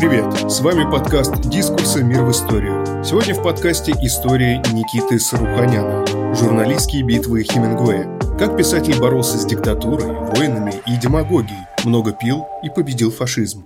Привет, с вами подкаст «Дискурсы. Мир в историю». Сегодня в подкасте история Никиты Саруханяна, журналистские битвы Хемингуэя. Как писатель боролся с диктатурой, войнами и демагогией, много пил и победил фашизм.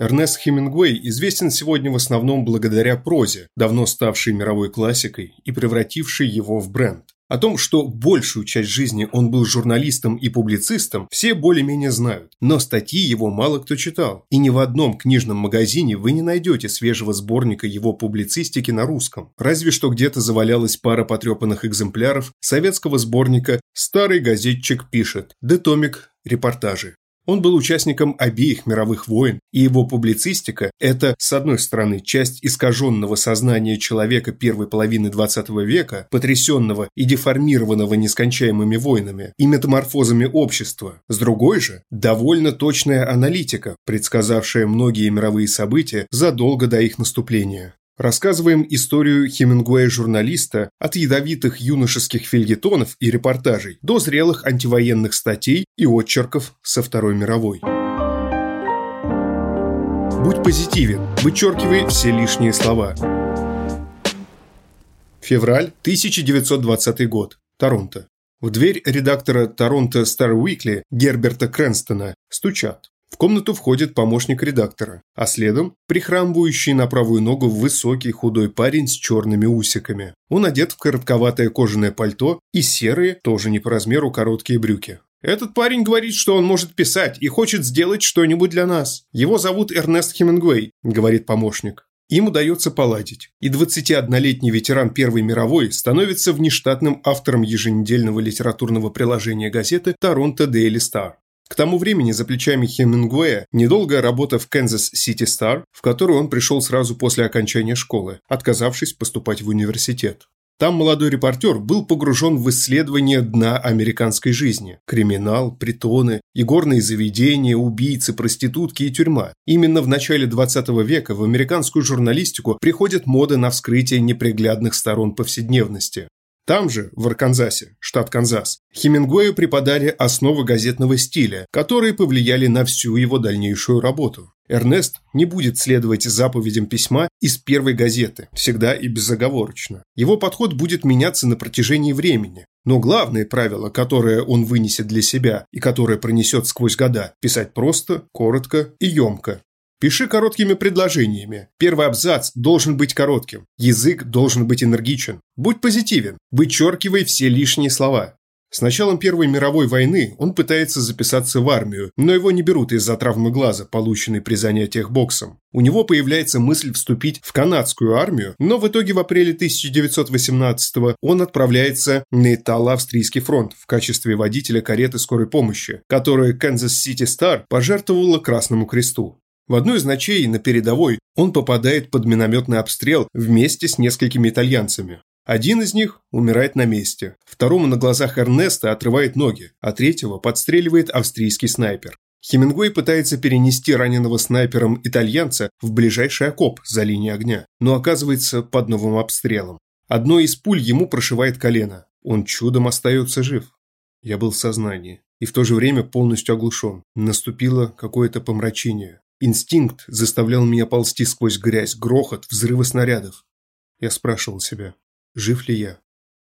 Эрнест Хемингуэй известен сегодня в основном благодаря прозе, давно ставшей мировой классикой и превратившей его в бренд. О том, что большую часть жизни он был журналистом и публицистом, все более-менее знают, но статьи его мало кто читал, и ни в одном книжном магазине вы не найдете свежего сборника его публицистики на русском, разве что где-то завалялась пара потрепанных экземпляров советского сборника «Старый газетчик пишет», детомик «Репортажи». Он был участником обеих мировых войн, и его публицистика – это, с одной стороны, часть искаженного сознания человека первой половины XX века, потрясенного и деформированного нескончаемыми войнами и метаморфозами общества, с другой же – довольно точная аналитика, предсказавшая многие мировые события задолго до их наступления. Рассказываем историю Хемингуэя-журналиста от ядовитых юношеских фельетонов и репортажей до зрелых антивоенных статей и очерков со Второй мировой. Будь позитивен, вычеркивай все лишние слова. Февраль 1920 год. Торонто. В дверь редактора «Торонто Стар Уикли» Герберта Крэнстона стучат. В комнату входит помощник редактора, а следом прихрамывающий на правую ногу высокий худой парень с черными усиками. Он одет в коротковатое кожаное пальто и серые, тоже не по размеру, короткие брюки. «Этот парень говорит, что он может писать и хочет сделать что-нибудь для нас. Его зовут Эрнест Хемингуэй», — говорит помощник. Им удается поладить, и 21-летний ветеран Первой мировой становится внештатным автором еженедельного литературного приложения газеты «Торонто Дейли Стар». К тому времени за плечами Хемингуэя недолгая работа в Kansas City Star, в которую он пришел сразу после окончания школы, отказавшись поступать в университет. Там молодой репортер был погружен в исследование дна американской жизни – криминал, притоны, игорные заведения, убийцы, проститутки и тюрьма. Именно в начале 20 века в американскую журналистику приходит мода на вскрытие неприглядных сторон повседневности. Там же, в Арканзасе, штат Канзас, Хемингуэю преподали основы газетного стиля, которые повлияли на всю его дальнейшую работу. Эрнест не будет следовать заповедям письма из первой газеты, всегда и безоговорочно. Его подход будет меняться на протяжении времени. Но главное правило, которое он вынесет для себя и которое пронесет сквозь года – писать просто, коротко и емко. Пиши короткими предложениями. Первый абзац должен быть коротким. Язык должен быть энергичен. Будь позитивен. Вычеркивай все лишние слова. С началом Первой мировой войны он пытается записаться в армию, но его не берут из-за травмы глаза, полученной при занятиях боксом. У него появляется мысль вступить в канадскую армию, но в итоге в апреле 1918-го он отправляется на Итало-Австрийский фронт в качестве водителя кареты скорой помощи, которую Kansas City Star пожертвовала Красному кресту. В одну из ночей на передовой он попадает под минометный обстрел вместе с несколькими итальянцами. Один из них умирает на месте, второму на глазах Эрнеста отрывает ноги, а третьего подстреливает австрийский снайпер. Хемингуэй пытается перенести раненого снайпером итальянца в ближайший окоп за линией огня, но оказывается под новым обстрелом. Одной из пуль ему прошивает колено. Он чудом остается жив. «Я был в сознании и в то же время полностью оглушен. Наступило какое-то помрачение. Инстинкт заставлял меня ползти сквозь грязь, грохот, взрывы снарядов. Я спрашивал себя, жив ли я.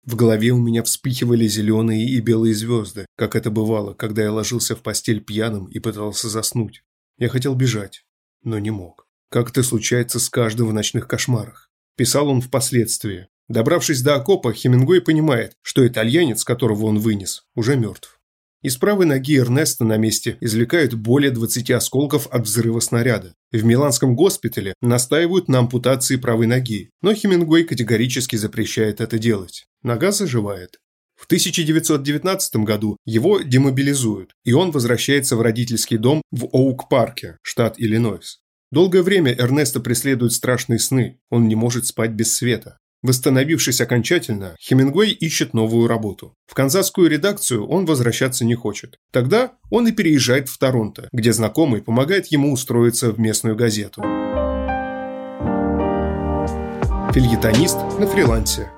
В голове у меня вспыхивали зеленые и белые звезды, как это бывало, когда я ложился в постель пьяным и пытался заснуть. Я хотел бежать, но не мог. Как это случается с каждым в ночных кошмарах», – писал он впоследствии. Добравшись до окопа, Хемингуэй понимает, что итальянец, которого он вынес, уже мертв. Из правой ноги Эрнеста на месте извлекают более 20 осколков от взрыва снаряда. В миланском госпитале настаивают на ампутации правой ноги, но Хемингуэй категорически запрещает это делать. Нога заживает. В 1919 году его демобилизуют, и он возвращается в родительский дом в Оук-Парке, штат Иллинойс. Долгое время Эрнеста преследуют страшные сны, он не может спать без света. Восстановившись окончательно, Хемингуэй ищет новую работу. В канзасскую редакцию он возвращаться не хочет. Тогда он и переезжает в Торонто, где знакомый помогает ему устроиться в местную газету. Фельетонист на фрилансе.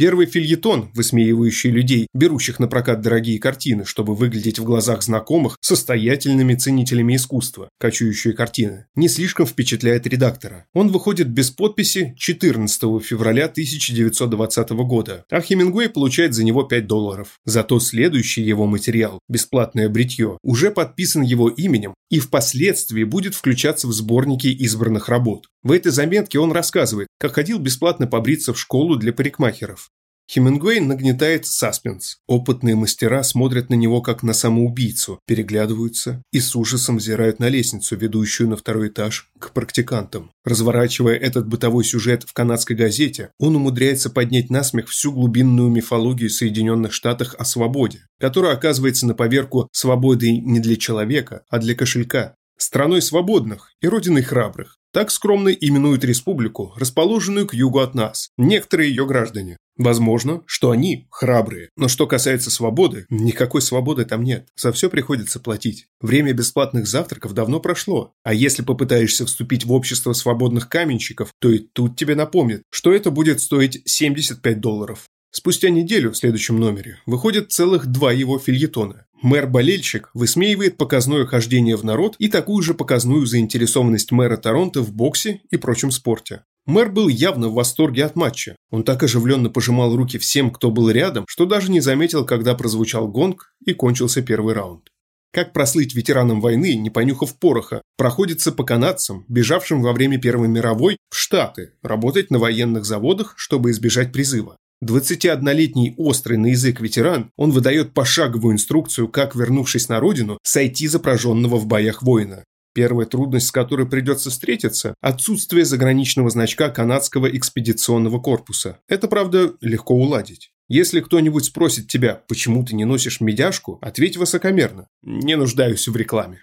Первый фельетон, высмеивающий людей, берущих на прокат дорогие картины, чтобы выглядеть в глазах знакомых состоятельными ценителями искусства, кочующие картины, не слишком впечатляет редактора. Он выходит без подписи 14 февраля 1920 года, а Хемингуэй получает за него $5. Зато следующий его материал «Бесплатное бритье» уже подписан его именем и впоследствии будет включаться в сборники избранных работ. В этой заметке он рассказывает, как ходил бесплатно побриться в школу для парикмахеров. Хемингуэй нагнетает саспенс. Опытные мастера смотрят на него, как на самоубийцу, переглядываются и с ужасом взирают на лестницу, ведущую на второй этаж, к практикантам. Разворачивая этот бытовой сюжет в канадской газете, он умудряется поднять на смех всю глубинную мифологию Соединенных Штатов о свободе, которая оказывается на поверку свободой не для человека, а для кошелька. Страной свободных и родиной храбрых. Так скромно именуют республику, расположенную к югу от нас, некоторые ее граждане. Возможно, что они храбрые, но что касается свободы, никакой свободы там нет. За все приходится платить. Время бесплатных завтраков давно прошло. А если попытаешься вступить в общество свободных каменщиков, то и тут тебе напомнят, что это будет стоить $75. Спустя неделю в следующем номере выходит целых 2 его фельетона. Мэр-болельщик высмеивает показное хождение в народ и такую же показную заинтересованность мэра Торонто в боксе и прочем спорте. Мэр был явно в восторге от матча. Он так оживленно пожимал руки всем, кто был рядом, что даже не заметил, когда прозвучал гонг и кончился первый раунд. Как прослыть ветеранам войны, не понюхав пороха, проходится по канадцам, бежавшим во время Первой мировой, в Штаты, работать на военных заводах, чтобы избежать призыва. 21-летний острый на язык ветеран, он выдает пошаговую инструкцию, как, вернувшись на родину, сойти за пораженного в боях воина. Первая трудность, с которой придется встретиться – отсутствие заграничного значка канадского экспедиционного корпуса. Это, правда, легко уладить. Если кто-нибудь спросит тебя, почему ты не носишь медяшку, ответь высокомерно: «Не нуждаюсь в рекламе».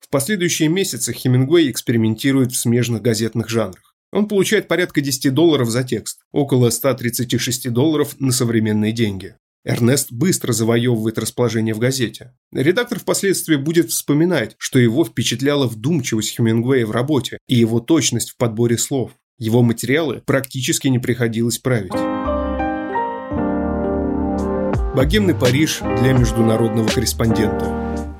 В последующие месяцы Хемингуэй экспериментирует в смежных газетных жанрах. Он получает порядка $10 за текст, около $136 на современные деньги. Эрнест быстро завоевывает расположение в газете. Редактор впоследствии будет вспоминать, что его впечатляла вдумчивость Хемингуэя в работе и его точность в подборе слов. Его материалы практически не приходилось править. Богемный Париж для международного корреспондента.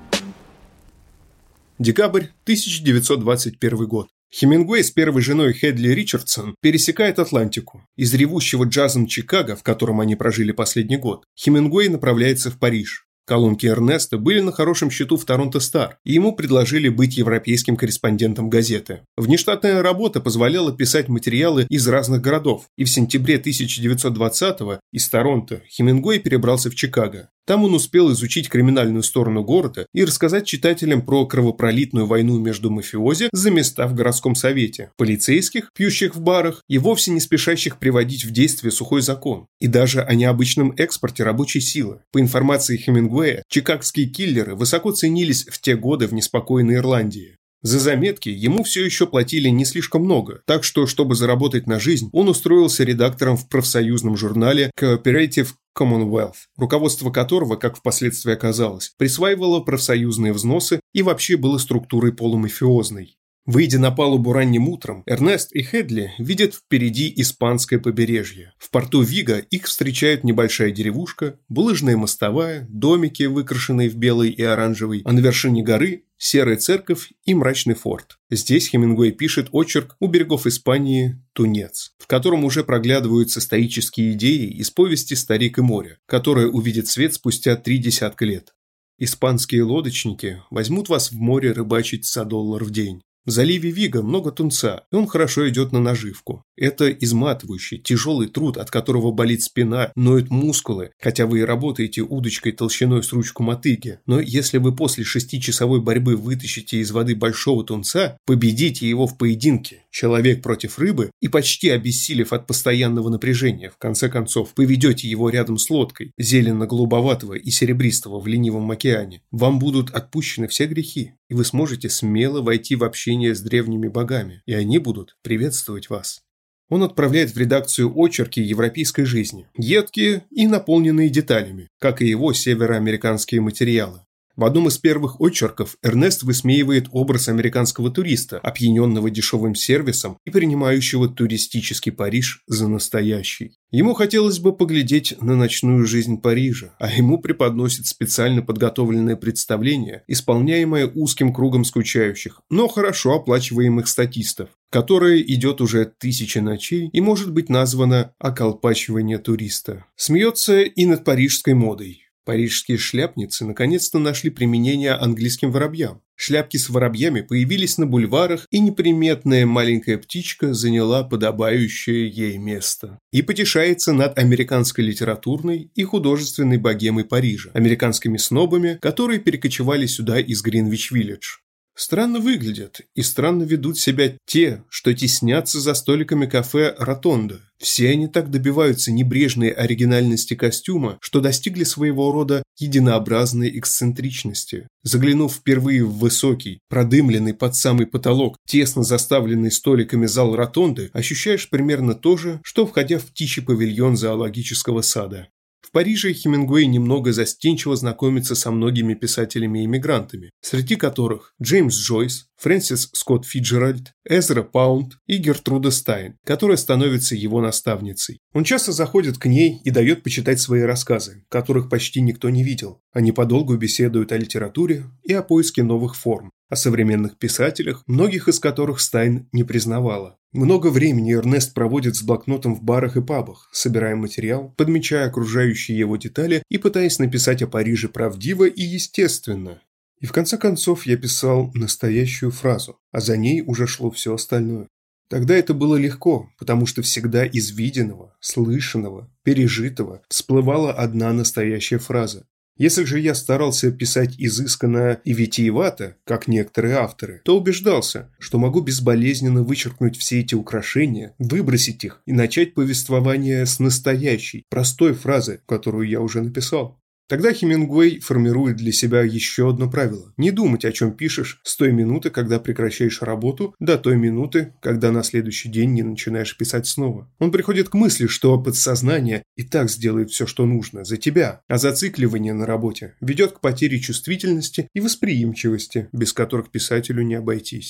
Декабрь 1921 год. Хемингуэй с первой женой Хэдли Ричардсон пересекает Атлантику. Из ревущего джазом Чикаго, в котором они прожили последний год, Хемингуэй направляется в Париж. Колонки Эрнеста были на хорошем счету в Торонто Стар, и ему предложили быть европейским корреспондентом газеты. Внештатная работа позволяла писать материалы из разных городов, и в сентябре 1920-го из Торонто Хемингуэй перебрался в Чикаго. Там он успел изучить криминальную сторону города и рассказать читателям про кровопролитную войну между мафиози за места в городском совете, полицейских, пьющих в барах и вовсе не спешащих приводить в действие сухой закон, и даже о необычном экспорте рабочей силы. По информации Хемингуэя, чикагские киллеры высоко ценились в те годы в неспокойной Ирландии. За заметки ему все еще платили не слишком много, так что, чтобы заработать на жизнь, он устроился редактором в профсоюзном журнале Cooperative Commonwealth, руководство которого, как впоследствии оказалось, присваивало профсоюзные взносы и вообще было структурой полумафиозной. Выйдя на палубу ранним утром, Эрнест и Хэдли видят впереди испанское побережье. В порту Вига их встречает небольшая деревушка, булыжная мостовая, домики, выкрашенные в белый и оранжевый, а на вершине горы – серая церковь и мрачный форт. Здесь Хемингуэй пишет очерк «У берегов Испании. Тунец», в котором уже проглядываются стоические идеи из повести «Старик и море», которая увидит свет спустя 30 лет. «Испанские лодочники возьмут вас в море рыбачить за доллар в день. В заливе Вига много тунца, и он хорошо идет на наживку. Это изматывающий, тяжелый труд, от которого болит спина, ноют мускулы, хотя вы и работаете удочкой толщиной с ручку мотыги. Но если вы после 6-часовой борьбы вытащите из воды большого тунца, победите его в поединке, человек против рыбы, и почти обессилев от постоянного напряжения, в конце концов, поведете его рядом с лодкой, зелено-голубоватого и серебристого в ленивом океане, вам будут отпущены все грехи, и вы сможете смело войти в общение с древними богами, и они будут приветствовать вас». Он отправляет в редакцию очерки европейской жизни, едкие и наполненные деталями, как и его североамериканские материалы. В одном из первых очерков Эрнест высмеивает образ американского туриста, опьяненного дешевым сервисом и принимающего туристический Париж за настоящий. Ему хотелось бы поглядеть на ночную жизнь Парижа, а ему преподносит специально подготовленное представление, исполняемое узким кругом скучающих, но хорошо оплачиваемых статистов, которое идет уже 1000 ночей и может быть названо «околпачивание туриста». Смеется и над парижской модой. Парижские шляпницы наконец-то нашли применение английским воробьям. Шляпки с воробьями появились на бульварах, и неприметная маленькая птичка заняла подобающее ей место. И потешается над американской литературной и художественной богемой Парижа, американскими снобами, которые перекочевали сюда из Гринвич-Виллидж. Странно выглядят и странно ведут себя те, что теснятся за столиками кафе «Ротонда». Все они так добиваются небрежной оригинальности костюма, что достигли своего рода единообразной эксцентричности. Заглянув впервые в высокий, продымленный под самый потолок, тесно заставленный столиками зал «Ротонды», ощущаешь примерно то же, что входя в птичий павильон зоологического сада. В Париже Хемингуэй немного застенчиво знакомится со многими писателями-иммигрантами, среди которых Джеймс Джойс, Фрэнсис Скотт Фиджеральд, Эзра Паунд и Гертруда Стайн, которая становится его наставницей. Он часто заходит к ней и дает почитать свои рассказы, которых почти никто не видел. Они подолгу беседуют о литературе и о поиске новых форм, о современных писателях, многих из которых Стайн не признавала. Много времени Эрнест проводит с блокнотом в барах и пабах, собирая материал, подмечая окружающие его детали и пытаясь написать о Париже правдиво и естественно. И в конце концов я писал настоящую фразу, а за ней уже шло все остальное. Тогда это было легко, потому что всегда из виденного, слышанного, пережитого всплывала одна настоящая фраза. Если же я старался писать изысканно и витиевато, как некоторые авторы, то убеждался, что могу безболезненно вычеркнуть все эти украшения, выбросить их и начать повествование с настоящей, простой фразы, которую я уже написал. Тогда Хемингуэй формирует для себя еще одно правило – не думать, о чем пишешь, с той минуты, когда прекращаешь работу, до той минуты, когда на следующий день не начинаешь писать снова. Он приходит к мысли, что подсознание и так сделает все, что нужно, за тебя, а зацикливание на работе ведет к потере чувствительности и восприимчивости, без которых писателю не обойтись.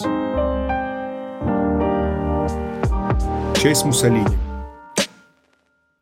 Чай с Муссолини.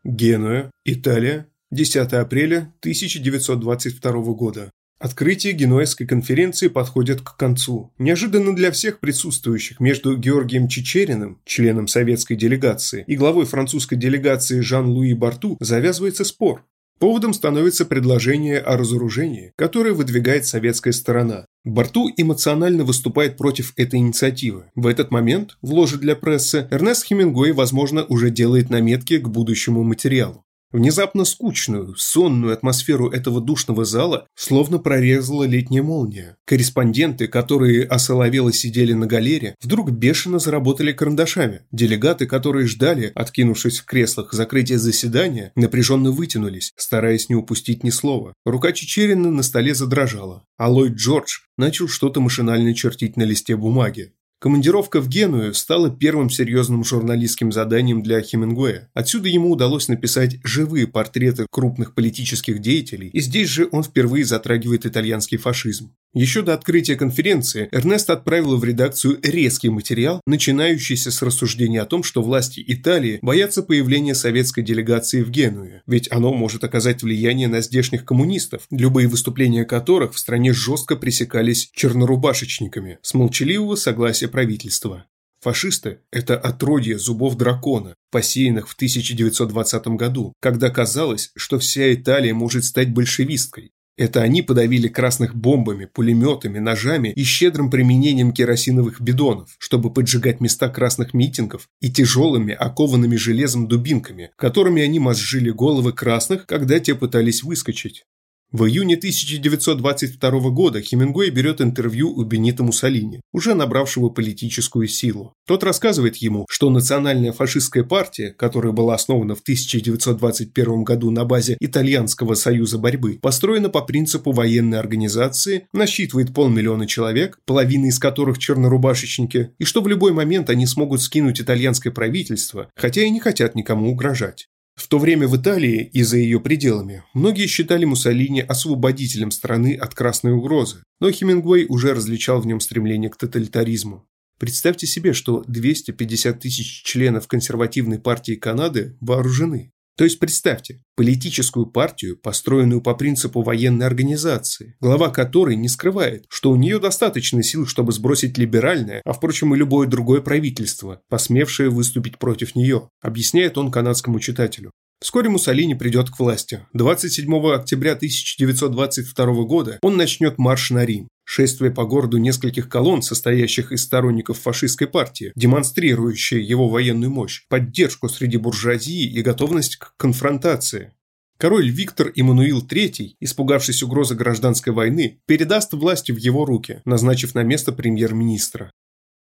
Генуя, Италия. 10 апреля 1922 года. Открытие Генуэзской конференции подходит к концу. Неожиданно для всех присутствующих между Георгием Чичериным, членом советской делегации, и главой французской делегации Жан-Луи Барту завязывается спор. Поводом становится предложение о разоружении, которое выдвигает советская сторона. Барту эмоционально выступает против этой инициативы. В этот момент, в ложе для прессы, Эрнест Хемингуэй, возможно, уже делает наметки к будущему материалу. Внезапно скучную, сонную атмосферу этого душного зала словно прорезала летняя молния. Корреспонденты, которые осоловело сидели на галере, вдруг бешено заработали карандашами. Делегаты, которые ждали, откинувшись в креслах, закрытия заседания, напряженно вытянулись, стараясь не упустить ни слова. Рука Чичерина на столе задрожала, а Ллойд Джордж начал что-то машинально чертить на листе бумаги. Командировка в Геную стала первым серьезным журналистским заданием для Хемингуэя. Отсюда ему удалось написать живые портреты крупных политических деятелей, и здесь же он впервые затрагивает итальянский фашизм. Еще до открытия конференции Эрнест отправил в редакцию резкий материал, начинающийся с рассуждения о том, что власти Италии боятся появления советской делегации в Генуе, ведь оно может оказать влияние на здешних коммунистов, любые выступления которых в стране жестко пресекались чернорубашечниками с молчаливого согласия правительства. Фашисты – это отродье зубов дракона, посеянных в 1920 году, когда казалось, что вся Италия может стать большевисткой. Это они подавили красных бомбами, пулеметами, ножами и щедрым применением керосиновых бидонов, чтобы поджигать места красных митингов и тяжелыми, окованными железом дубинками, которыми они мозжили головы красных, когда те пытались выскочить. В июне 1922 года Хемингуэй берет интервью у Бенито Муссолини, уже набравшего политическую силу. Тот рассказывает ему, что национальная фашистская партия, которая была основана в 1921 году на базе Итальянского союза борьбы, построена по принципу военной организации, насчитывает 500 000 человек, половина из которых чернорубашечники, и что в любой момент они смогут скинуть итальянское правительство, хотя и не хотят никому угрожать. В то время в Италии и за ее пределами многие считали Муссолини освободителем страны от красной угрозы, но Хемингуэй уже различал в нем стремление к тоталитаризму. Представьте себе, что 250 тысяч членов консервативной партии Канады вооружены. То есть представьте, политическую партию, построенную по принципу военной организации, глава которой не скрывает, что у нее достаточно сил, чтобы сбросить либеральное, а впрочем и любое другое правительство, посмевшее выступить против нее, объясняет он канадскому читателю. Вскоре Муссолини придет к власти. 27 октября 1922 года он начнет марш на Рим. Шествие по городу нескольких колонн, состоящих из сторонников фашистской партии, демонстрирующие его военную мощь, поддержку среди буржуазии и готовность к конфронтации. Король Виктор Эммануил III, испугавшись угрозы гражданской войны, передаст власть в его руки, назначив на место премьер-министра.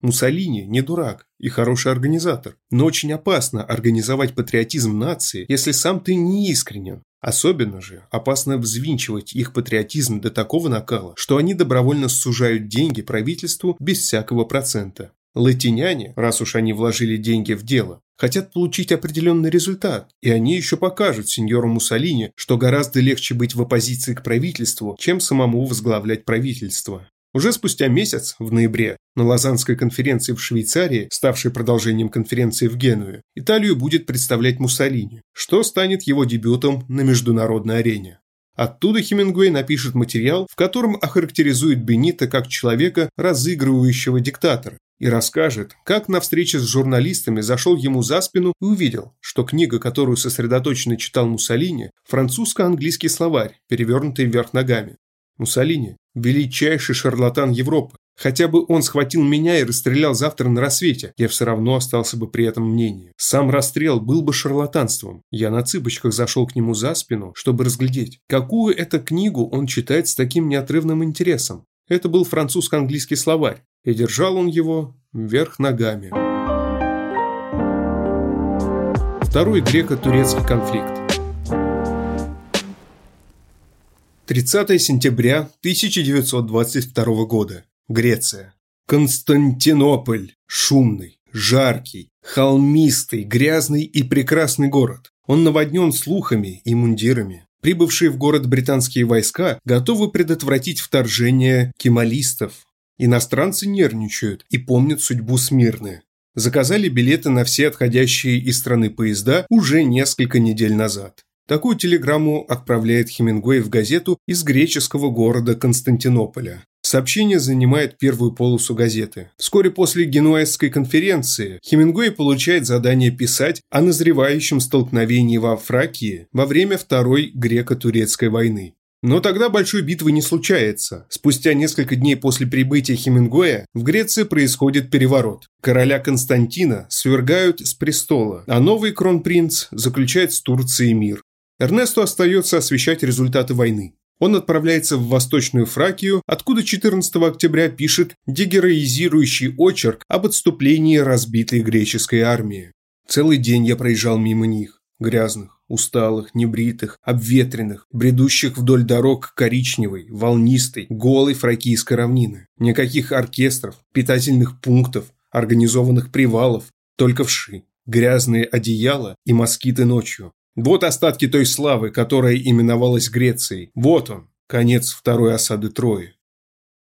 Муссолини не дурак и хороший организатор, но очень опасно организовать патриотизм нации, если сам ты не искренен. Особенно же опасно взвинчивать их патриотизм до такого накала, что они добровольно сужают деньги правительству без всякого процента. Латиняне, раз уж они вложили деньги в дело, хотят получить определенный результат, и они еще покажут сеньору Муссолини, что гораздо легче быть в оппозиции к правительству, чем самому возглавлять правительство. Уже спустя месяц, в ноябре, на Лозаннской конференции в Швейцарии, ставшей продолжением конференции в Генуе, Италию будет представлять Муссолини, что станет его дебютом на международной арене. Оттуда Хемингуэй напишет материал, в котором охарактеризует Бенито как человека, разыгрывающего диктатора, и расскажет, как на встрече с журналистами зашел ему за спину и увидел, что книга, которую сосредоточенно читал Муссолини, французско-английский словарь, перевернутый вверх ногами. Муссолини – величайший шарлатан Европы. Хотя бы он схватил меня и расстрелял завтра на рассвете, я все равно остался бы при этом мнении. Сам расстрел был бы шарлатанством. Я на цыпочках зашел к нему за спину, чтобы разглядеть, какую это книгу он читает с таким неотрывным интересом. Это был французско-английский словарь, и держал он его вверх ногами. Второй греко-турецкий конфликт. 30 сентября 1922 года. Греция. Константинополь. Шумный, жаркий, холмистый, грязный и прекрасный город. Он наводнен слухами и мундирами. Прибывшие в город британские войска готовы предотвратить вторжение кемалистов. Иностранцы нервничают и помнят судьбу Смирны. Заказали билеты на все отходящие из страны поезда уже несколько недель назад. Такую телеграмму отправляет Хемингуэй в газету из греческого города Константинополя. Сообщение занимает первую полосу газеты. Вскоре после Генуэзской конференции Хемингуэй получает задание писать о назревающем столкновении во Фракии во время Второй греко-турецкой войны. Но тогда большой битвы не случается. Спустя несколько дней после прибытия Хемингуэя в Греции происходит переворот. Короля Константина свергают с престола, а новый кронпринц заключает с Турцией мир. Эрнесту остается освещать результаты войны. Он отправляется в Восточную Фракию, откуда 14 октября пишет дегероизирующий очерк об отступлении разбитой греческой армии. «Целый день я проезжал мимо них, грязных, усталых, небритых, обветренных, бредущих вдоль дорог коричневой, волнистой, голой фракийской равнины. Никаких оркестров, питательных пунктов, организованных привалов, только вши, грязные одеяла и москиты ночью. Вот остатки той славы, которая именовалась Грецией. Вот он, конец второй осады Трои».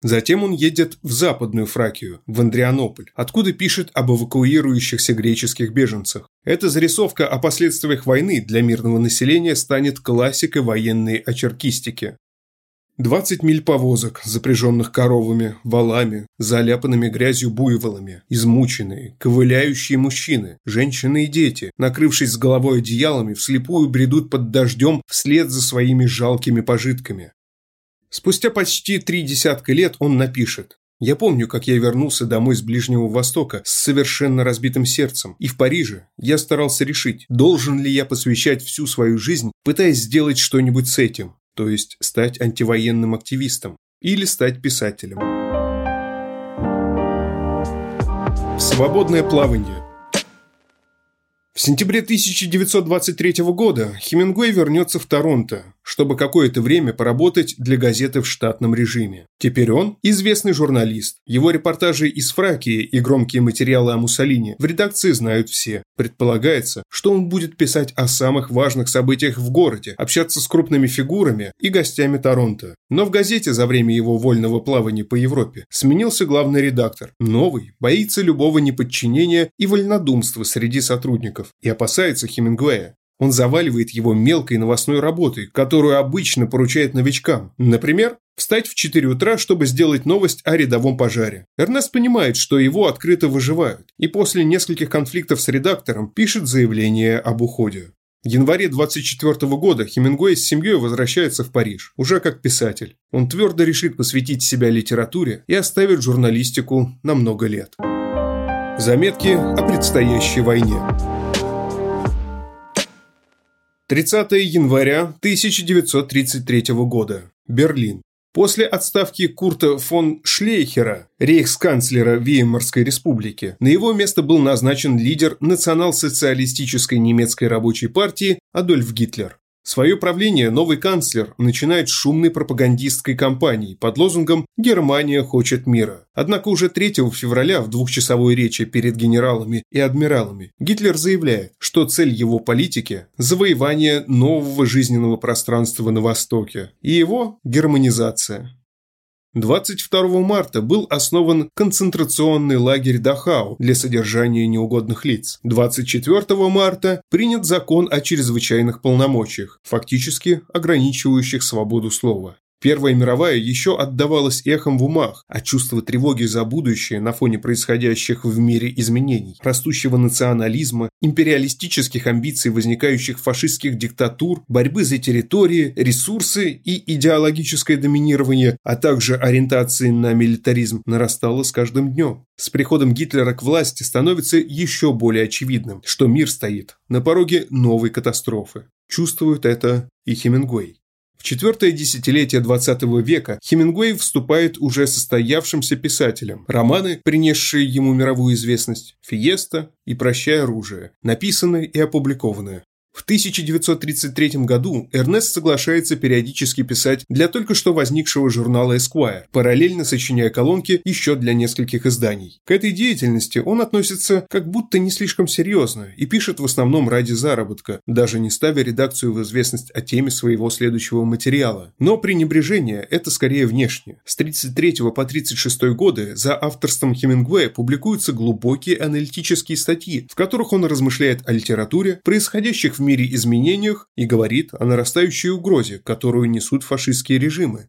Затем он едет в Западную Фракию, в Андрианополь, откуда пишет об эвакуирующихся греческих беженцах. Эта зарисовка о последствиях войны для мирного населения станет классикой военной очеркистики. 20 миль повозок, запряженных коровами, валами, заляпанными грязью буйволами, измученные, ковыляющие мужчины, женщины и дети, накрывшись с головой одеялами, вслепую бредут под дождем вслед за своими жалкими пожитками. Спустя почти 30 лет он напишет: «Я помню, как я вернулся домой с Ближнего Востока с совершенно разбитым сердцем, и в Париже я старался решить, должен ли я посвящать всю свою жизнь, пытаясь сделать что-нибудь с этим, то есть стать антивоенным активистом или стать писателем». Свободное плавание. В сентябре 1923 года Хемингуэй вернется в Торонто. чтобы какое-то время поработать для газеты в штатном режиме. Теперь он – известный журналист. Его репортажи из Фракии и громкие материалы о Муссолини в редакции знают все. Предполагается, что он будет писать о самых важных событиях в городе, общаться с крупными фигурами и гостями Торонто. Но в газете за время его вольного плавания по Европе сменился главный редактор. Новый боится любого неподчинения и вольнодумства среди сотрудников и опасается Хемингуэя. Он заваливает его мелкой новостной работой, которую обычно поручает новичкам. Например, встать в 4 утра, чтобы сделать новость о рядовом пожаре. Эрнест понимает, что его открыто выживают, и после нескольких конфликтов с редактором пишет заявление об уходе. В январе 1924 года Хемингуэй с семьей возвращается в Париж, уже как писатель. Он твердо решит посвятить себя литературе и оставит журналистику на много лет. Заметки о предстоящей войне. 30 января 1933 года. Берлин. После отставки Курта фон Шлейхера, рейхсканцлера Веймарской республики, на его место был назначен лидер национал-социалистической немецкой рабочей партии Адольф Гитлер. Свое правление новый канцлер начинает с шумной пропагандистской кампании под лозунгом «Германия хочет мира». Однако уже 3 февраля в двухчасовой речи перед генералами и адмиралами Гитлер заявляет, что цель его политики – завоевание нового жизненного пространства на Востоке и его германизация. 22 марта был основан концентрационный лагерь Дахау для содержания неугодных лиц. 24 марта принят закон о чрезвычайных полномочиях, фактически ограничивающих свободу слова. Первая мировая еще отдавалась эхом в умах, а чувство тревоги за будущее на фоне происходящих в мире изменений, растущего национализма, империалистических амбиций, возникающих фашистских диктатур, борьбы за территории, ресурсы и идеологическое доминирование, а также ориентации на милитаризм нарастало с каждым днем. С приходом Гитлера к власти становится еще более очевидным, что мир стоит на пороге новой катастрофы. Чувствует это и Хемингуэй. Четвертое десятилетие 20 века Хемингуэй вступает уже состоявшимся писателем. Романы, принесшие ему мировую известность, «Фиеста» и «Прощай оружие», написаны и опубликованы. В 1933 году Эрнест соглашается периодически писать для только что возникшего журнала Esquire, параллельно сочиняя колонки еще для нескольких изданий. К этой деятельности он относится как будто не слишком серьезно и пишет в основном ради заработка, даже не ставя редакцию в известность о теме своего следующего материала. Но пренебрежение – это скорее внешне. С 1933 по 1936 годы за авторством Хемингуэя публикуются глубокие аналитические статьи, в которых он размышляет о литературе, происходящих в мире изменениях и говорит о нарастающей угрозе, которую несут фашистские режимы.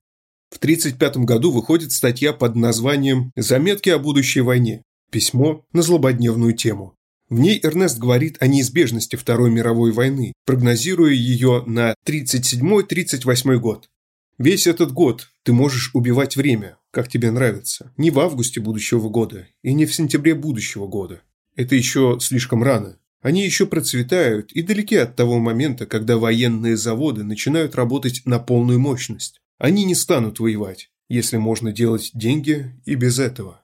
В 1935 году выходит статья под названием «Заметки о будущей войне. Письмо на злободневную тему». В ней Эрнест говорит о неизбежности Второй мировой войны, прогнозируя ее на 1937-1938 год. «Весь этот год ты можешь убивать время, как тебе нравится, не в августе будущего года и не в сентябре будущего года. Это еще слишком рано. Они еще процветают и далеки от того момента, когда военные заводы начинают работать на полную мощность. Они не станут воевать, если можно делать деньги и без этого».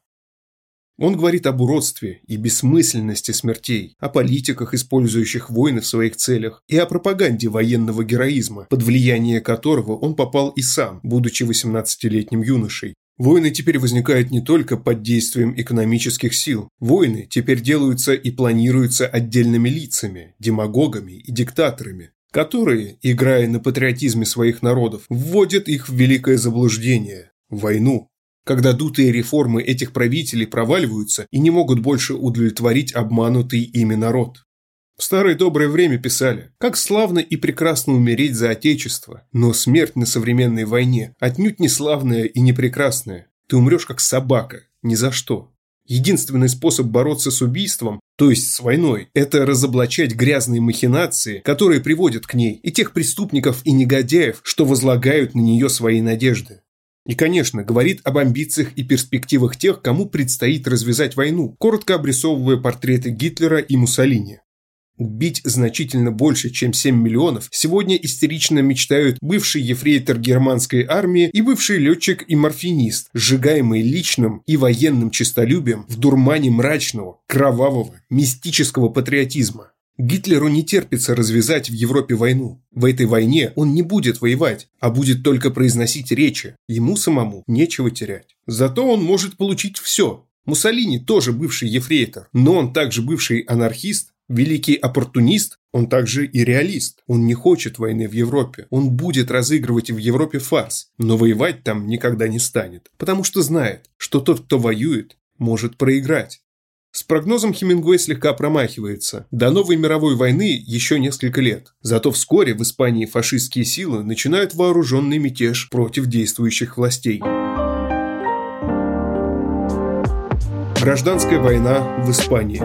Он говорит об уродстве и бессмысленности смертей, о политиках, использующих войны в своих целях, и о пропаганде военного героизма, под влияние которого он попал и сам, будучи 18-летним юношей. Войны теперь возникают не только под действием экономических сил. Войны теперь делаются и планируются отдельными лицами, демагогами и диктаторами, которые, играя на патриотизме своих народов, вводят их в великое заблуждение – войну. Когда дутые реформы этих правителей проваливаются и не могут больше удовлетворить обманутый ими народ. В старое доброе время писали, как славно и прекрасно умереть за Отечество, но смерть на современной войне отнюдь не славная и не прекрасная. Ты умрешь как собака, ни за что. Единственный способ бороться с убийством, то есть с войной, это разоблачать грязные махинации, которые приводят к ней, и тех преступников и негодяев, что возлагают на нее свои надежды. И, конечно, говорит об амбициях и перспективах тех, кому предстоит развязать войну, коротко обрисовывая портреты Гитлера и Муссолини. Убить значительно больше, чем 7 миллионов, сегодня истерично мечтают бывший ефрейтор германской армии и бывший летчик и морфинист, сжигаемый личным и военным честолюбием в дурмане мрачного, кровавого, мистического патриотизма. Гитлеру не терпится развязать в Европе войну. В этой войне он не будет воевать, а будет только произносить речи. Ему самому нечего терять. Зато он может получить все. Муссолини тоже бывший ефрейтор, но он также бывший анархист, великий оппортунист, он также и реалист. Он не хочет войны в Европе. Он будет разыгрывать в Европе фарс, но воевать там никогда не станет, потому что знает, что тот, кто воюет, может проиграть. С прогнозом Хемингуэй слегка промахивается. До новой мировой войны еще несколько лет. Зато вскоре в Испании фашистские силы начинают вооруженный мятеж против действующих властей. Гражданская война в Испании.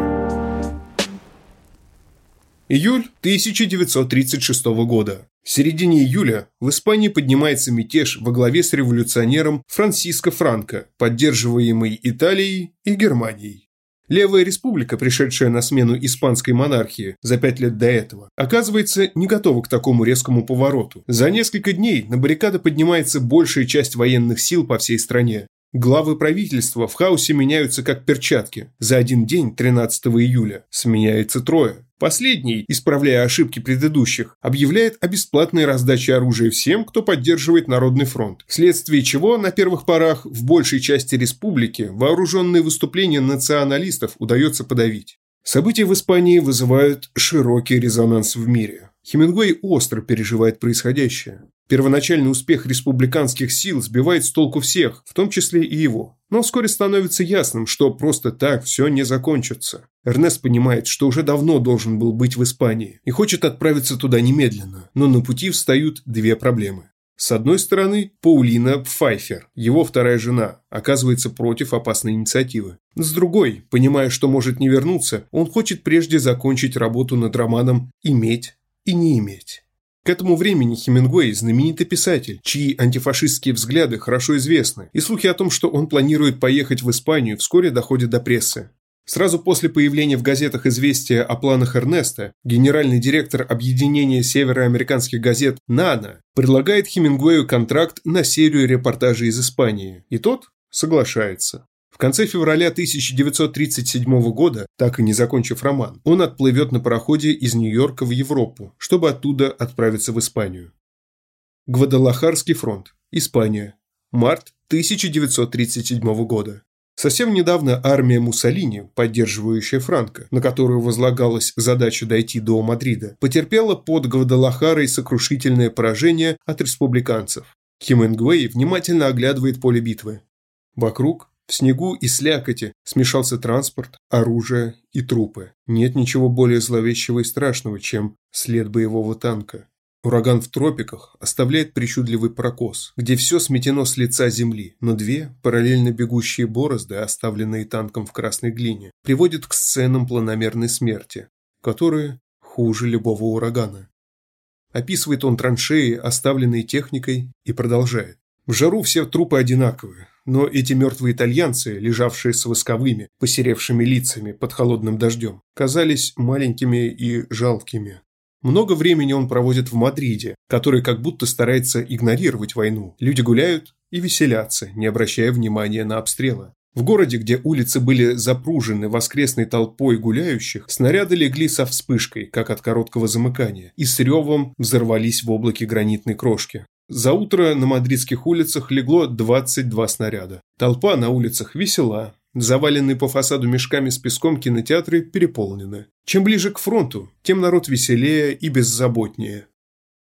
Июль 1936 года. В середине июля в Испании поднимается мятеж во главе с революционером Франсиско Франко, поддерживаемый Италией и Германией. Левая республика, пришедшая на смену испанской монархии за 5 лет до этого, оказывается не готова к такому резкому повороту. За несколько дней на баррикады поднимается большая часть военных сил по всей стране. Главы правительства в хаосе меняются как перчатки. За один день, 13 июля, сменяется 3. Последний, исправляя ошибки предыдущих, объявляет о бесплатной раздаче оружия всем, кто поддерживает Народный фронт, вследствие чего на первых порах в большей части республики вооруженные выступления националистов удается подавить. События в Испании вызывают широкий резонанс в мире. Хемингуэй остро переживает происходящее. Первоначальный успех республиканских сил сбивает с толку всех, в том числе и его. Но вскоре становится ясным, что просто так все не закончится. Эрнест понимает, что уже давно должен был быть в Испании и хочет отправиться туда немедленно, но на пути встают 2 проблемы. С одной стороны, Паулина Пфайфер, его вторая жена, оказывается против опасной инициативы. С другой, понимая, что может не вернуться, он хочет прежде закончить работу над романом «Иметь и не иметь». К этому времени Хемингуэй – знаменитый писатель, чьи антифашистские взгляды хорошо известны, и слухи о том, что он планирует поехать в Испанию, вскоре доходят до прессы. Сразу после появления в газетах известия о планах Эрнеста, генеральный директор объединения североамериканских газет «Нана» предлагает Хемингуэю контракт на серию репортажей из Испании, и тот соглашается. В конце февраля 1937 года, так и не закончив роман, он отплывет на пароходе из Нью-Йорка в Европу, чтобы оттуда отправиться в Испанию. Гвадалахарский фронт. Испания. Март 1937 года. Совсем недавно армия Муссолини, поддерживающая Франко, на которую возлагалась задача дойти до Мадрида, потерпела под Гвадалахарой сокрушительное поражение от республиканцев. Хемингуэй внимательно оглядывает поле битвы. Вокруг, в снегу и слякоти, смешался транспорт, оружие и трупы. Нет ничего более зловещего и страшного, чем след боевого танка. Ураган в тропиках оставляет причудливый прокос, где все сметено с лица земли, но 2 параллельно бегущие борозды, оставленные танком в красной глине, приводят к сценам планомерной смерти, которые хуже любого урагана. Описывает он траншеи, оставленные техникой, и продолжает. В жару все трупы одинаковые, но эти мертвые итальянцы, лежавшие с восковыми, посеревшими лицами под холодным дождем, казались маленькими и жалкими. Много времени он проводит в Мадриде, который как будто старается игнорировать войну. Люди гуляют и веселятся, не обращая внимания на обстрелы. В городе, где улицы были запружены воскресной толпой гуляющих, снаряды легли со вспышкой, как от короткого замыкания, и с ревом взорвались в облаке гранитной крошки. За утро на мадридских улицах легло 22 снаряда. Толпа на улицах весела. Заваленные по фасаду мешками с песком кинотеатры переполнены. Чем ближе к фронту, тем народ веселее и беззаботнее.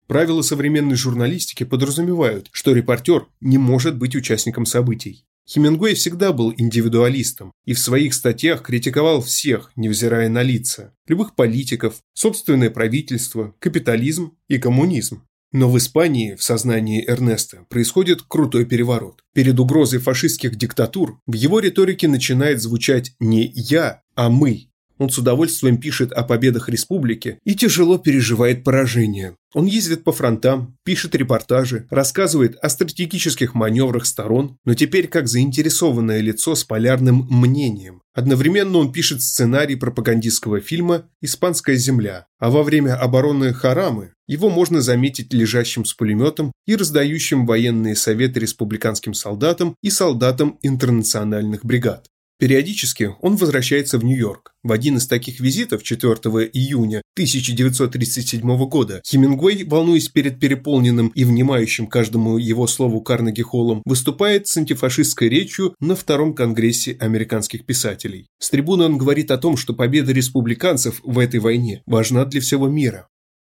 Правила современной журналистики подразумевают, что репортер не может быть участником событий. Хемингуэй всегда был индивидуалистом и в своих статьях критиковал всех, невзирая на лица, любых политиков, собственное правительство, капитализм и коммунизм. Но в Испании, в сознании Эрнеста, происходит крутой переворот. Перед угрозой фашистских диктатур в его риторике начинает звучать не «я», а «мы». Он с удовольствием пишет о победах республики и тяжело переживает поражение. Он ездит по фронтам, пишет репортажи, рассказывает о стратегических маневрах сторон, но теперь как заинтересованное лицо с полярным мнением. Одновременно он пишет сценарий пропагандистского фильма «Испанская земля», а во время обороны Харамы его можно заметить лежащим с пулеметом и раздающим военные советы республиканским солдатам и солдатам интернациональных бригад. Периодически он возвращается в Нью-Йорк. В один из таких визитов 4 июня 1937 года Хемингуэй, волнуясь перед переполненным и внимающим каждому его слову Карнеги-холлом, выступает с антифашистской речью на Втором конгрессе американских писателей. С трибуны он говорит о том, что победа республиканцев в этой войне важна для всего мира.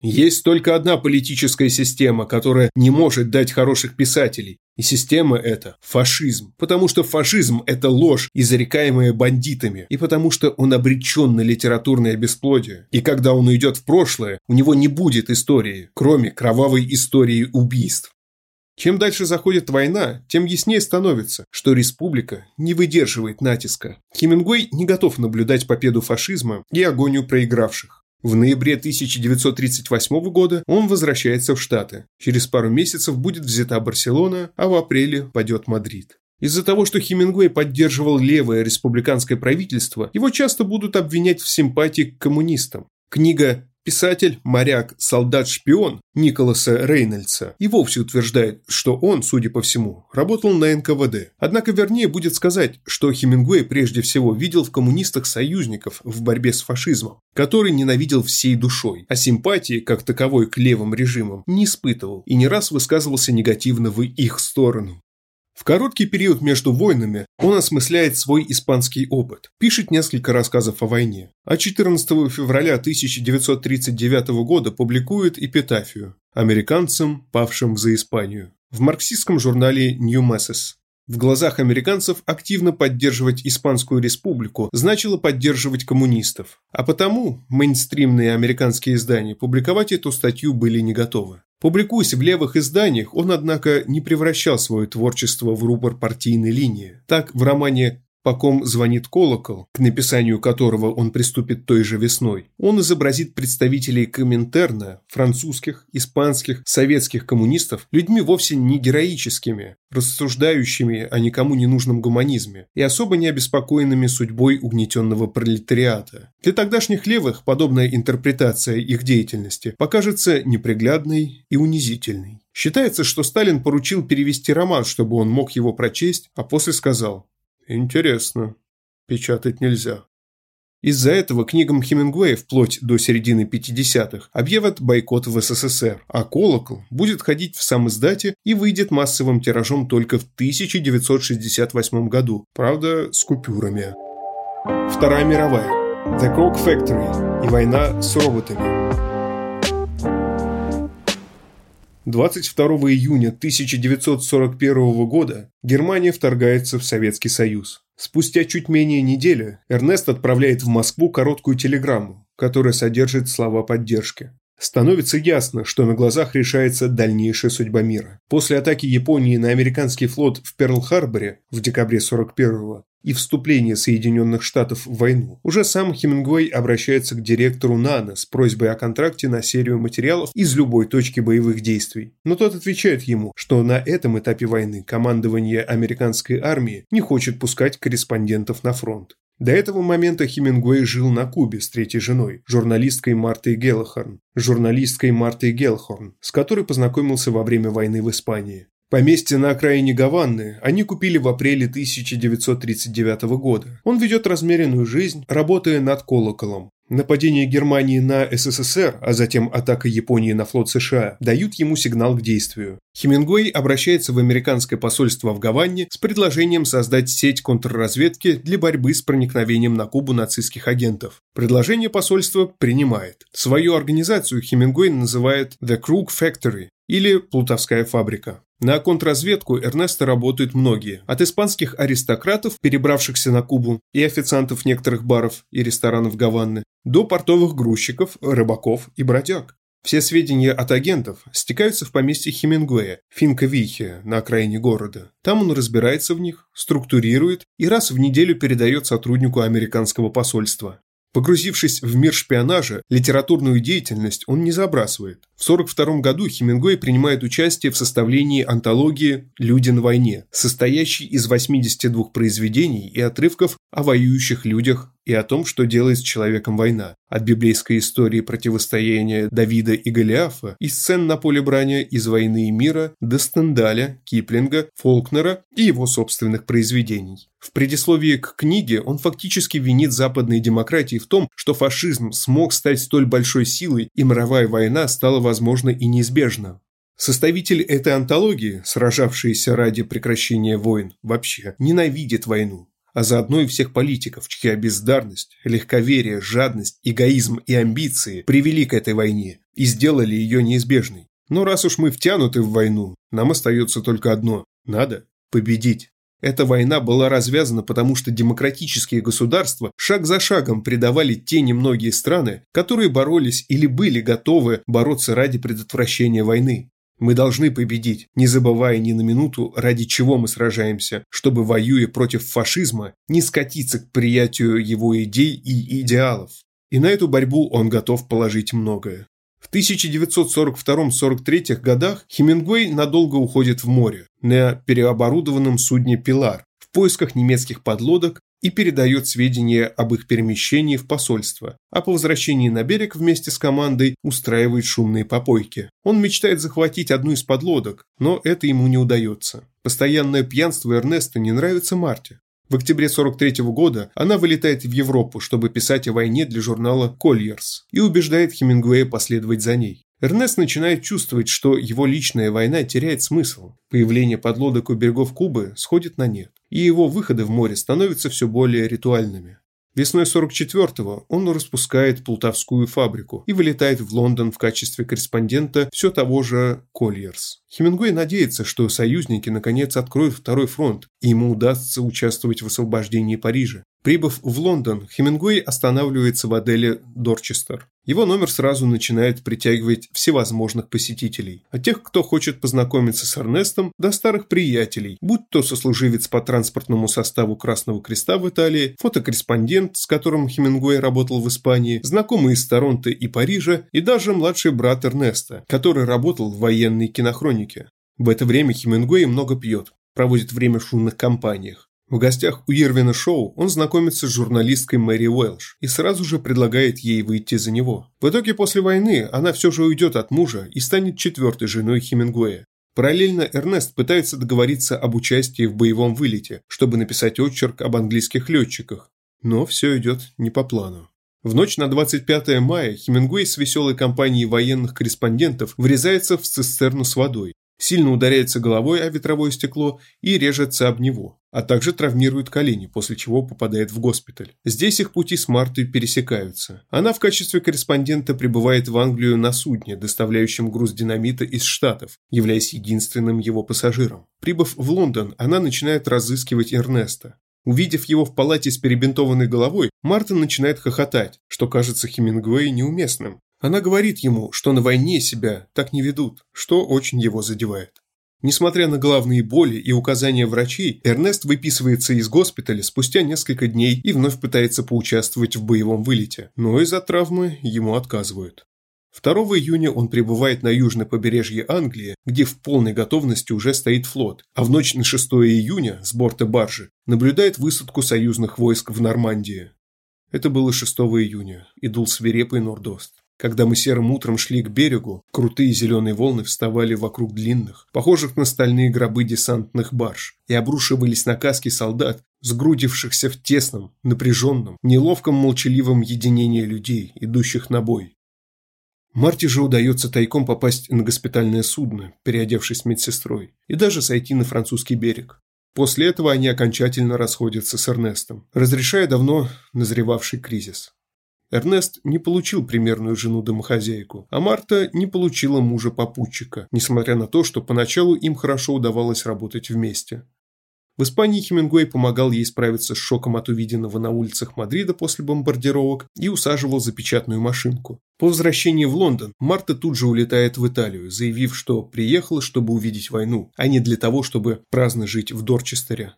Есть только одна политическая система, которая не может дать хороших писателей, и система эта – фашизм, потому что фашизм – это ложь, изрекаемая бандитами, и потому что он обречен на литературное бесплодие, и когда он уйдет в прошлое, у него не будет истории, кроме кровавой истории убийств. Чем дальше заходит война, тем яснее становится, что республика не выдерживает натиска. Хемингуэй не готов наблюдать победу фашизма и агонию проигравших. В ноябре 1938 года он возвращается в Штаты. Через пару месяцев будет взята Барселона, а в апреле падет Мадрид. Из-за того, что Хемингуэй поддерживал левое республиканское правительство, его часто будут обвинять в симпатии к коммунистам. Книга «Писатель, моряк, солдат, шпион» Николаса Рейнольдса и вовсе утверждает, что он, судя по всему, работал на НКВД. Однако вернее будет сказать, что Хемингуэй прежде всего видел в коммунистах союзников в борьбе с фашизмом, который ненавидел всей душой, а симпатии, как таковой, к левым режимам не испытывал и не раз высказывался негативно в их сторону. В короткий период между войнами он осмысляет свой испанский опыт, пишет несколько рассказов о войне, а 14 февраля 1939 года публикует эпитафию «Американцам, павшим за Испанию» в марксистском журнале «New Masses». В глазах американцев активно поддерживать Испанскую республику значило поддерживать коммунистов, а потому мейнстримные американские издания публиковать эту статью были не готовы. Публикуясь в левых изданиях, он, однако, не превращал свое творчество в рупор партийной линии. Так, в романе «По ком звонит колокол», к написанию которого он приступит той же весной, он изобразит представителей Коминтерна, французских, испанских, советских коммунистов, людьми вовсе не героическими, рассуждающими о никому не нужном гуманизме и особо не обеспокоенными судьбой угнетенного пролетариата. Для тогдашних левых подобная интерпретация их деятельности покажется неприглядной и унизительной. Считается, что Сталин поручил перевести роман, чтобы он мог его прочесть, а после сказал: «Интересно, печатать нельзя». Из-за этого книгам Хемингуэя вплоть до середины 50-х объявят бойкот в СССР, а «Колокол» будет ходить в самиздате и выйдет массовым тиражом только в 1968 году, правда, с купюрами. Вторая мировая. «The Clock Factory» и «Война с роботами». 22 июня 1941 года Германия вторгается в Советский Союз. Спустя чуть менее недели Эрнест отправляет в Москву короткую телеграмму, которая содержит слова поддержки. Становится ясно, что на глазах решается дальнейшая судьба мира. После атаки Японии на американский флот в Перл-Харборе в декабре 1941 и вступления Соединенных Штатов в войну, уже сам Хемингуэй обращается к директору НАНО с просьбой о контракте на серию материалов из любой точки боевых действий. Но тот отвечает ему, что на этом этапе войны командование американской армии не хочет пускать корреспондентов на фронт. До этого момента Хемингуэй жил на Кубе с третьей женой, журналисткой Мартой Гелхорн, с которой познакомился во время войны в Испании. Поместье на окраине Гаваны они купили в апреле 1939 года. Он ведет размеренную жизнь, работая над «Колоколом». Нападение Германии на СССР, а затем атака Японии на флот США, дают ему сигнал к действию. Хемингуэй обращается в американское посольство в Гаване с предложением создать сеть контрразведки для борьбы с проникновением на Кубу нацистских агентов. Предложение посольства принимает. Свою организацию Хемингуэй называет «The Krug Factory», или «Плутовская фабрика». На контрразведку Эрнеста работают многие, от испанских аристократов, перебравшихся на Кубу, и официантов некоторых баров и ресторанов Гаваны, до портовых грузчиков, рыбаков и бродяг. Все сведения от агентов стекаются в поместье Хемингуэя, Финка-Вихе, на окраине города. Там он разбирается в них, структурирует и раз в неделю передает сотруднику американского посольства. Погрузившись в мир шпионажа, литературную деятельность он не забрасывает. В 1942 году Хемингуэй принимает участие в составлении антологии «Люди на войне», состоящей из 82 произведений и отрывков о воюющих людях и о том, что делает с человеком война, от библейской истории противостояния Давида и Голиафа и сцен на поле брани из «Войны и мира» до Стендаля, Киплинга, Фолкнера и его собственных произведений. В предисловии к книге он фактически винит западные демократии в том, что фашизм смог стать столь большой силой и мировая война стала возможна и неизбежна. Составитель этой антологии, сражавшийся ради прекращения войн вообще, ненавидит войну, а заодно и всех политиков, чья бездарность, легковерие, жадность, эгоизм и амбиции привели к этой войне и сделали ее неизбежной. Но раз уж мы втянуты в войну, нам остается только одно – надо победить. Эта война была развязана потому, что демократические государства шаг за шагом предавали те немногие страны, которые боролись или были готовы бороться ради предотвращения войны. Мы должны победить, не забывая ни на минуту, ради чего мы сражаемся, чтобы, воюя против фашизма, не скатиться к приятию его идей и идеалов. И на эту борьбу он готов положить многое. В 1942-43 годах Хемингуэй надолго уходит в море на переоборудованном судне «Пилар» в поисках немецких подлодок и передает сведения об их перемещении в посольство, а по возвращении на берег вместе с командой устраивает шумные попойки. Он мечтает захватить одну из подлодок, но это ему не удается. Постоянное пьянство Эрнеста не нравится Марте. В октябре 1943 года она вылетает в Европу, чтобы писать о войне для журнала «Кольерс», и убеждает Хемингуэя последовать за ней. Эрнест начинает чувствовать, что его личная война теряет смысл. Появление подлодок у берегов Кубы сходит на нет, и его выходы в море становятся все более ритуальными. Весной 1944-го он распускает Плутовскую фабрику и вылетает в Лондон в качестве корреспондента все того же «Кольерс». Хемингуэй надеется, что союзники наконец откроют второй фронт, и ему удастся участвовать в освобождении Парижа. Прибыв в Лондон, Хемингуэй останавливается в отеле «Дорчестер». Его номер сразу начинает притягивать всевозможных посетителей. От тех, кто хочет познакомиться с Эрнестом, до старых приятелей, будь то сослуживец по транспортному составу Красного Креста в Италии, фотокорреспондент, с которым Хемингуэй работал в Испании, знакомые из Торонто и Парижа, и даже младший брат Эрнеста, который работал в военной кинохронике. В это время Хемингуэй много пьет, проводит время в шумных компаниях. В гостях у Ирвина Шоу он знакомится с журналисткой Мэри Уэлш и сразу же предлагает ей выйти за него. В итоге после войны она все же уйдет от мужа и станет четвертой женой Хемингуэя. Параллельно Эрнест пытается договориться об участии в боевом вылете, чтобы написать очерк об английских летчиках, но все идет не по плану. В ночь на 25 мая Хемингуэй с веселой компанией военных корреспондентов врезается в цистерну с водой, сильно ударяется головой о ветровое стекло и режется об него, а также травмирует колени, после чего попадает в госпиталь. Здесь их пути с Мартой пересекаются. Она в качестве корреспондента прибывает в Англию на судне, доставляющем груз динамита из Штатов, являясь единственным его пассажиром. Прибыв в Лондон, она начинает разыскивать Эрнеста. Увидев его в палате с перебинтованной головой, Марта начинает хохотать, что кажется Хемингуэю неуместным. Она говорит ему, что на войне себя так не ведут, что очень его задевает. Несмотря на головные боли и указания врачей, Эрнест выписывается из госпиталя спустя несколько дней и вновь пытается поучаствовать в боевом вылете, но из-за травмы ему отказывают. 2 июня он прибывает на южное побережье Англии, где в полной готовности уже стоит флот, а в ночь на 6 июня с борта баржи наблюдает высадку союзных войск в Нормандии. Это было 6 июня, и дул свирепый нордост. Когда мы серым утром шли к берегу, крутые зеленые волны вставали вокруг длинных, похожих на стальные гробы десантных барж, и обрушивались на каски солдат, сгрудившихся в тесном, напряженном, неловком молчаливом единении людей, идущих на бой. Марте же удается тайком попасть на госпитальное судно, переодевшись медсестрой, и даже сойти на французский берег. После этого они окончательно расходятся с Эрнестом, разрешая давно назревавший кризис. Эрнест не получил примерную жену-домохозяйку, а Марта не получила мужа-попутчика, несмотря на то, что поначалу им хорошо удавалось работать вместе. В Испании Хемингуэй помогал ей справиться с шоком от увиденного на улицах Мадрида после бомбардировок и усаживал за печатную машинку. По возвращении в Лондон Марта тут же улетает в Италию, заявив, что приехала, чтобы увидеть войну, а не для того, чтобы праздно жить в Дорчестере.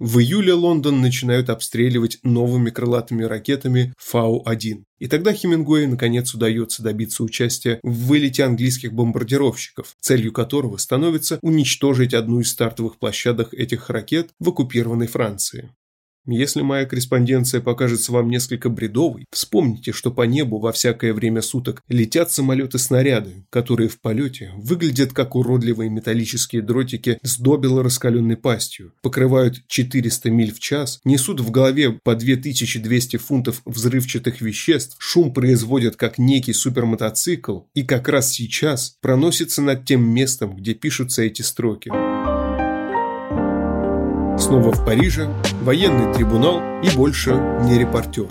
В июле Лондон начинают обстреливать новыми крылатыми ракетами Фау-1. И тогда Хемингуэю наконец удается добиться участия в вылете английских бомбардировщиков, целью которого становится уничтожить одну из стартовых площадок этих ракет в оккупированной Франции. Если моя корреспонденция покажется вам несколько бредовой, вспомните, что по небу во всякое время суток летят самолеты-снаряды, которые в полете выглядят как уродливые металлические дротики с добело раскаленной пастью, покрывают 400 миль в час, несут в голове по 2200 фунтов взрывчатых веществ, шум производят как некий супермотоцикл и как раз сейчас проносится над тем местом, где пишутся эти строки. Снова в Париже, военный трибунал и больше не репортер.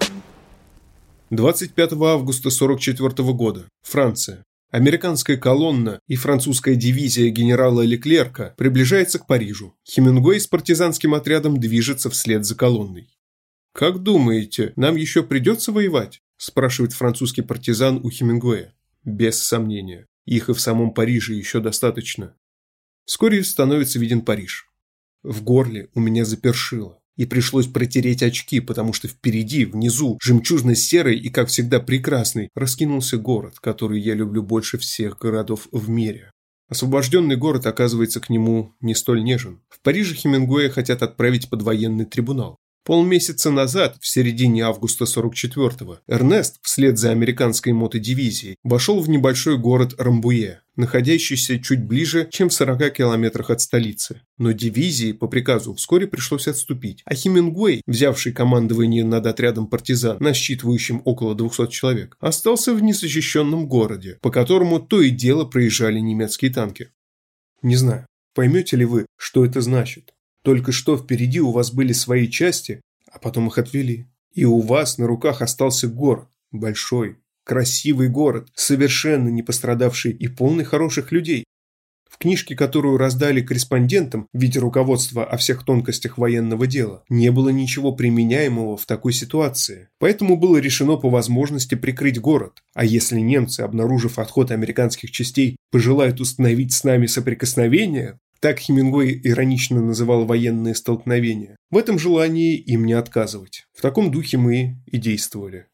25 августа 1944 года. Франция. Американская колонна и французская дивизия генерала Леклерка приближается к Парижу. Хемингуэй с партизанским отрядом движется вслед за колонной. «Как думаете, нам еще придется воевать?» – спрашивает французский партизан у Хемингуэя. Без сомнения. Их и в самом Париже еще достаточно. Вскоре становится виден Париж. В горле у меня запершило, и пришлось протереть очки, потому что впереди, внизу, жемчужно-серый и, как всегда, прекрасный, раскинулся город, который я люблю больше всех городов в мире. Освобожденный город, оказывается, к нему не столь нежен. В Париже Хемингуэя хотят отправить под военный трибунал. Полмесяца назад, в середине августа 44-го, Эрнест, вслед за американской мотодивизией, вошел в небольшой город Рамбуе, находящийся чуть ближе, чем в 40 километрах от столицы. Но дивизии по приказу вскоре пришлось отступить, а Хемингуэй, взявший командование над отрядом партизан, насчитывающим около 200 человек, остался в незащищенном городе, по которому то и дело проезжали немецкие танки. Не знаю, поймете ли вы, что это значит? Только что впереди у вас были свои части, а потом их отвели. И у вас на руках остался город. Большой, красивый город, совершенно не пострадавший и полный хороших людей. В книжке, которую раздали корреспондентам в виде руководства о всех тонкостях военного дела, не было ничего применяемого в такой ситуации. Поэтому было решено по возможности прикрыть город. А если немцы, обнаружив отход американских частей, пожелают установить с нами соприкосновение... Так Хемингуэй иронично называл военные столкновения. В этом желании им не отказывать. В таком духе мы и действовали.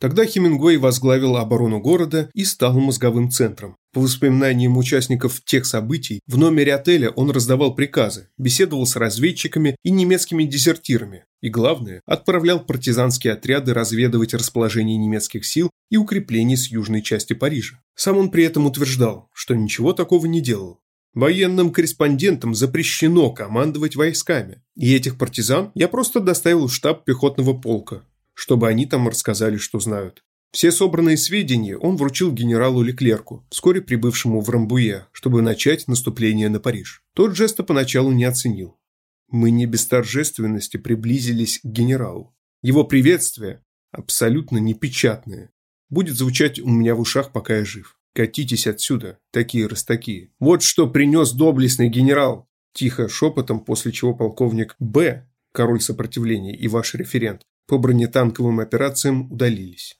Тогда Хемингуэй возглавил оборону города и стал мозговым центром. По воспоминаниям участников тех событий, в номере отеля он раздавал приказы, беседовал с разведчиками и немецкими дезертирами. И главное, отправлял партизанские отряды разведывать расположение немецких сил и укреплений с южной части Парижа. Сам он при этом утверждал, что ничего такого не делал. Военным корреспондентам запрещено командовать войсками, и этих партизан я просто доставил в штаб пехотного полка, чтобы они там рассказали, что знают. Все собранные сведения он вручил генералу Леклерку, вскоре прибывшему в Рамбуе, чтобы начать наступление на Париж. Тот жеста поначалу не оценил. Мы не без торжественности приблизились к генералу. Его приветствие, абсолютно непечатное, будет звучать у меня в ушах, пока я жив. «Катитесь отсюда, такие растаки. Вот что принес доблестный генерал!» Тихо шепотом, после чего полковник Б, король сопротивления и ваш референт, по бронетанковым операциям удалились.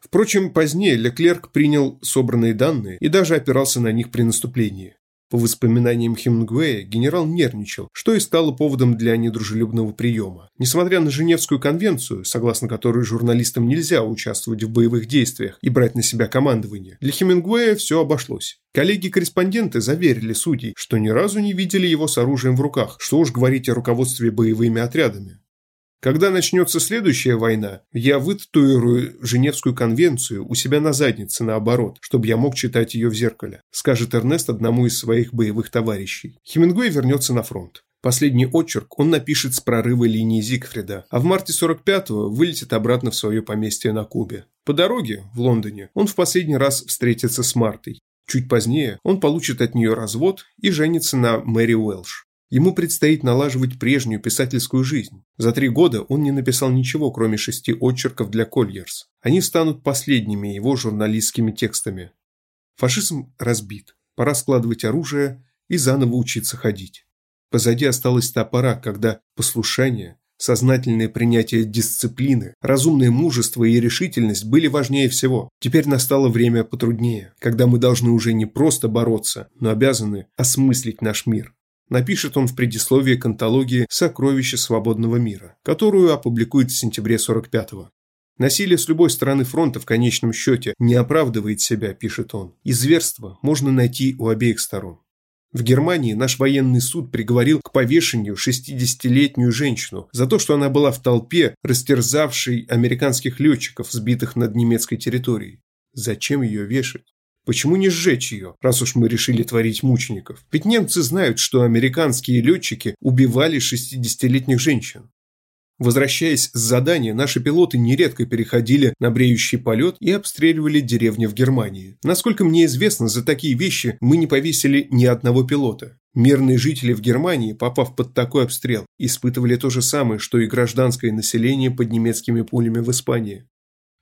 Впрочем, позднее Леклерк принял собранные данные и даже опирался на них при наступлении. По воспоминаниям Хемингуэя, генерал нервничал, что и стало поводом для недружелюбного приема. Несмотря на Женевскую конвенцию, согласно которой журналистам нельзя участвовать в боевых действиях и брать на себя командование, для Хемингуэя все обошлось. Коллеги-корреспонденты заверили судей, что ни разу не видели его с оружием в руках, что уж говорить о руководстве боевыми отрядами. Когда начнется следующая война, я вытатуирую Женевскую конвенцию у себя на заднице наоборот, чтобы я мог читать ее в зеркале, скажет Эрнест одному из своих боевых товарищей. Хемингуэй вернется на фронт. Последний очерк он напишет с прорыва линии Зигфрида, а в марте 45-го вылетит обратно в свое поместье на Кубе. По дороге в Лондоне он в последний раз встретится с Мартой. Чуть позднее он получит от нее развод и женится на Мэри Уэлш. Ему предстоит налаживать прежнюю писательскую жизнь. За 3 года он не написал ничего, кроме 6 очерков для Кольерс. Они станут последними его журналистскими текстами. Фашизм разбит. Пора складывать оружие и заново учиться ходить. Позади осталась та пора, когда послушание, сознательное принятие дисциплины, разумное мужество и решительность были важнее всего. Теперь настало время потруднее, когда мы должны уже не просто бороться, но обязаны осмыслить наш мир. Напишет он в предисловии к антологии «Сокровища свободного мира», которую опубликует в сентябре 45-го. «Насилие с любой стороны фронта в конечном счете не оправдывает себя», – пишет он. «И зверство можно найти у обеих сторон». В Германии наш военный суд приговорил к повешению 60-летнюю женщину за то, что она была в толпе, растерзавшей американских летчиков, сбитых над немецкой территорией. Зачем ее вешать? Почему не сжечь ее, раз уж мы решили творить мучеников? Ведь немцы знают, что американские летчики убивали 60-летних женщин. Возвращаясь с задания, наши пилоты нередко переходили на бреющий полет и обстреливали деревни в Германии. Насколько мне известно, за такие вещи мы не повесили ни одного пилота. Мирные жители в Германии, попав под такой обстрел, испытывали то же самое, что и гражданское население под немецкими пулями в Испании.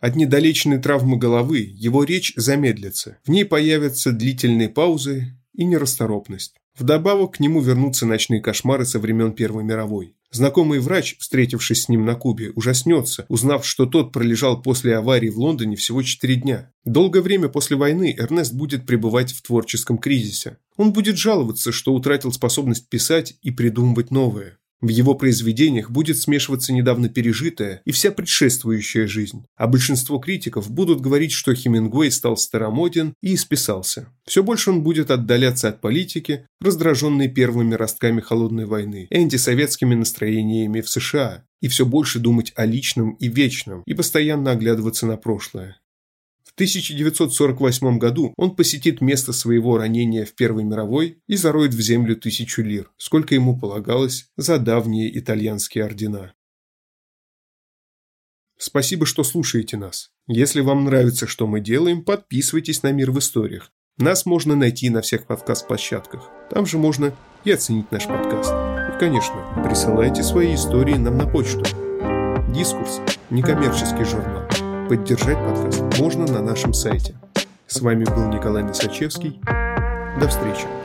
От недолеченной травмы головы его речь замедлится, в ней появятся длительные паузы и нерасторопность. Вдобавок к нему вернутся ночные кошмары со времен Первой мировой. Знакомый врач, встретившись с ним на Кубе, ужаснется, узнав, что тот пролежал после аварии в Лондоне всего 4 дня. Долгое время после войны Эрнест будет пребывать в творческом кризисе. Он будет жаловаться, что утратил способность писать и придумывать новое. В его произведениях будет смешиваться недавно пережитая и вся предшествующая жизнь, а большинство критиков будут говорить, что Хемингуэй стал старомоден и исписался. Все больше он будет отдаляться от политики, раздраженный первыми ростками холодной войны, антисоветскими настроениями в США, и все больше думать о личном и вечном, и постоянно оглядываться на прошлое. В 1948 году он посетит место своего ранения в Первой мировой и зароет в землю 1000 лир, сколько ему полагалось за давние итальянские ордена. Спасибо, что слушаете нас. Если вам нравится, что мы делаем, подписывайтесь на «Мир в историях». Нас можно найти на всех подкаст-площадках. Там же можно и оценить наш подкаст. И, конечно, присылайте свои истории нам на почту. Дискурс – некоммерческий журнал. Поддержать подкаст можно на нашем сайте. С вами был Николай Носачевский. До встречи.